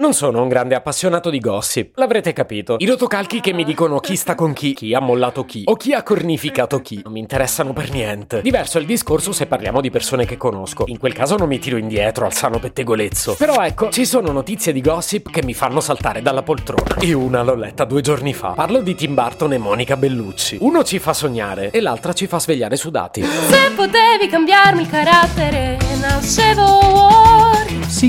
Non sono un grande appassionato di gossip, l'avrete capito. I rotocalchi che mi dicono chi sta con chi ha mollato chi, o chi ha cornificato chi, non mi interessano per niente. Diverso è il discorso se parliamo di persone che conosco. In quel caso non mi tiro indietro al sano pettegolezzo. Però ecco, ci sono notizie di gossip che mi fanno saltare dalla poltrona. E una l'ho letta 2 giorni fa. Parlo di Tim Burton e Monica Bellucci. Uno ci fa sognare e l'altra ci fa svegliare sudati. Se potevi cambiarmi il carattere, nascevo World. Si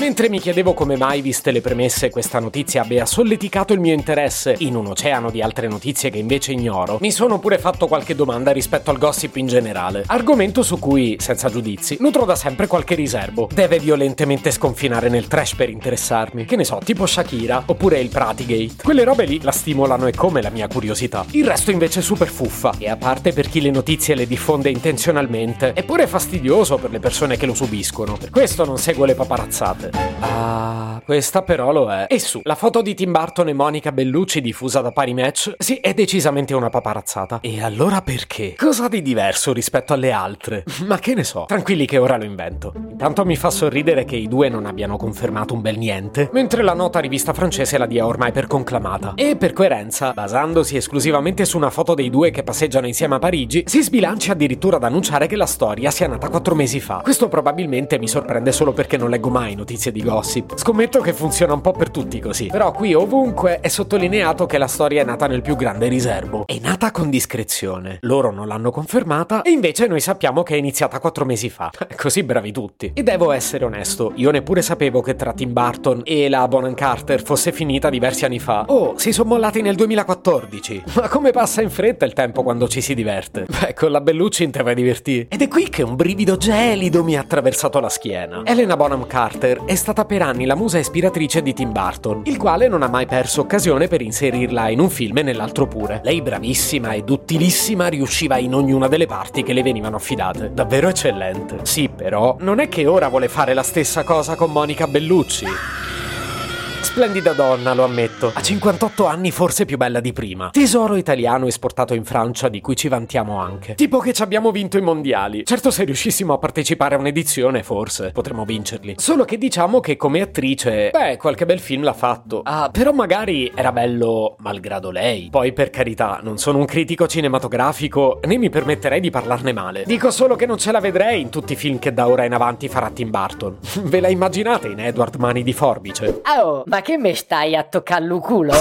Mentre mi chiedevo come mai, viste le premesse, questa notizia abbia solleticato il mio interesse in un oceano di altre notizie che invece ignoro, mi sono pure fatto qualche domanda rispetto al gossip in generale, argomento su cui, senza giudizi, nutro da sempre qualche riserbo. Deve violentemente sconfinare nel trash per interessarmi, che ne so, tipo Shakira, oppure il Pratigate. Quelle robe lì la stimolano e come la mia curiosità. Il resto invece è super fuffa, e a parte per chi le notizie le diffonde intenzionalmente, è pure fastidioso per le persone che lo subiscono, per questo non seguo le paparazzate. Ah, questa però lo è. E su, la foto di Tim Burton e Monica Bellucci diffusa da Paris Match, sì, è decisamente una paparazzata. E allora perché? Cosa di diverso rispetto alle altre? Ma che ne so, tranquilli che ora lo invento. Intanto mi fa sorridere che i due non abbiano confermato un bel niente, mentre la nota rivista francese la dia ormai per conclamata. E per coerenza, basandosi esclusivamente su una foto dei due che passeggiano insieme a Parigi, si sbilancia addirittura ad annunciare che la storia sia nata 4 mesi fa. Questo probabilmente mi sorprende solo perché non leggo mai notizie di gossip. Scommetto che funziona un po' per tutti così. Però qui ovunque è sottolineato che la storia è nata nel più grande riservo. È nata con discrezione. Loro non l'hanno confermata e invece noi sappiamo che è iniziata 4 mesi fa. Così bravi tutti. E devo essere onesto, io neppure sapevo che tra Tim Burton e la Bonham Carter fosse finita diversi anni fa. Oh, si sono mollati nel 2014. Ma come passa in fretta il tempo quando ci si diverte? Beh, con la Bellucci in te vai divertire. Ed è qui che un brivido gelido mi ha attraversato la schiena. Elena Bonham Carter è stata per anni la musa ispiratrice di Tim Burton, il quale non ha mai perso occasione per inserirla in un film e nell'altro pure. Lei, bravissima e duttilissima, riusciva in ognuna delle parti che le venivano affidate. Davvero eccellente. Sì, però, non è che ora vuole fare la stessa cosa con Monica Bellucci? Splendida donna, lo ammetto. A 58 anni forse più bella di prima. Tesoro italiano esportato in Francia di cui ci vantiamo anche. Tipo che ci abbiamo vinto i mondiali. Certo, se riuscissimo a partecipare a un'edizione, forse potremmo vincerli. Solo che diciamo che come attrice, beh, qualche bel film l'ha fatto. Ah, però magari era bello malgrado lei. Poi per carità, non sono un critico cinematografico, né mi permetterei di parlarne male. Dico solo che non ce la vedrei in tutti i film che da ora in avanti farà Tim Burton. Ve la immaginate in Edward Mani di forbice? Oh! Ma che me stai a toccare il culo?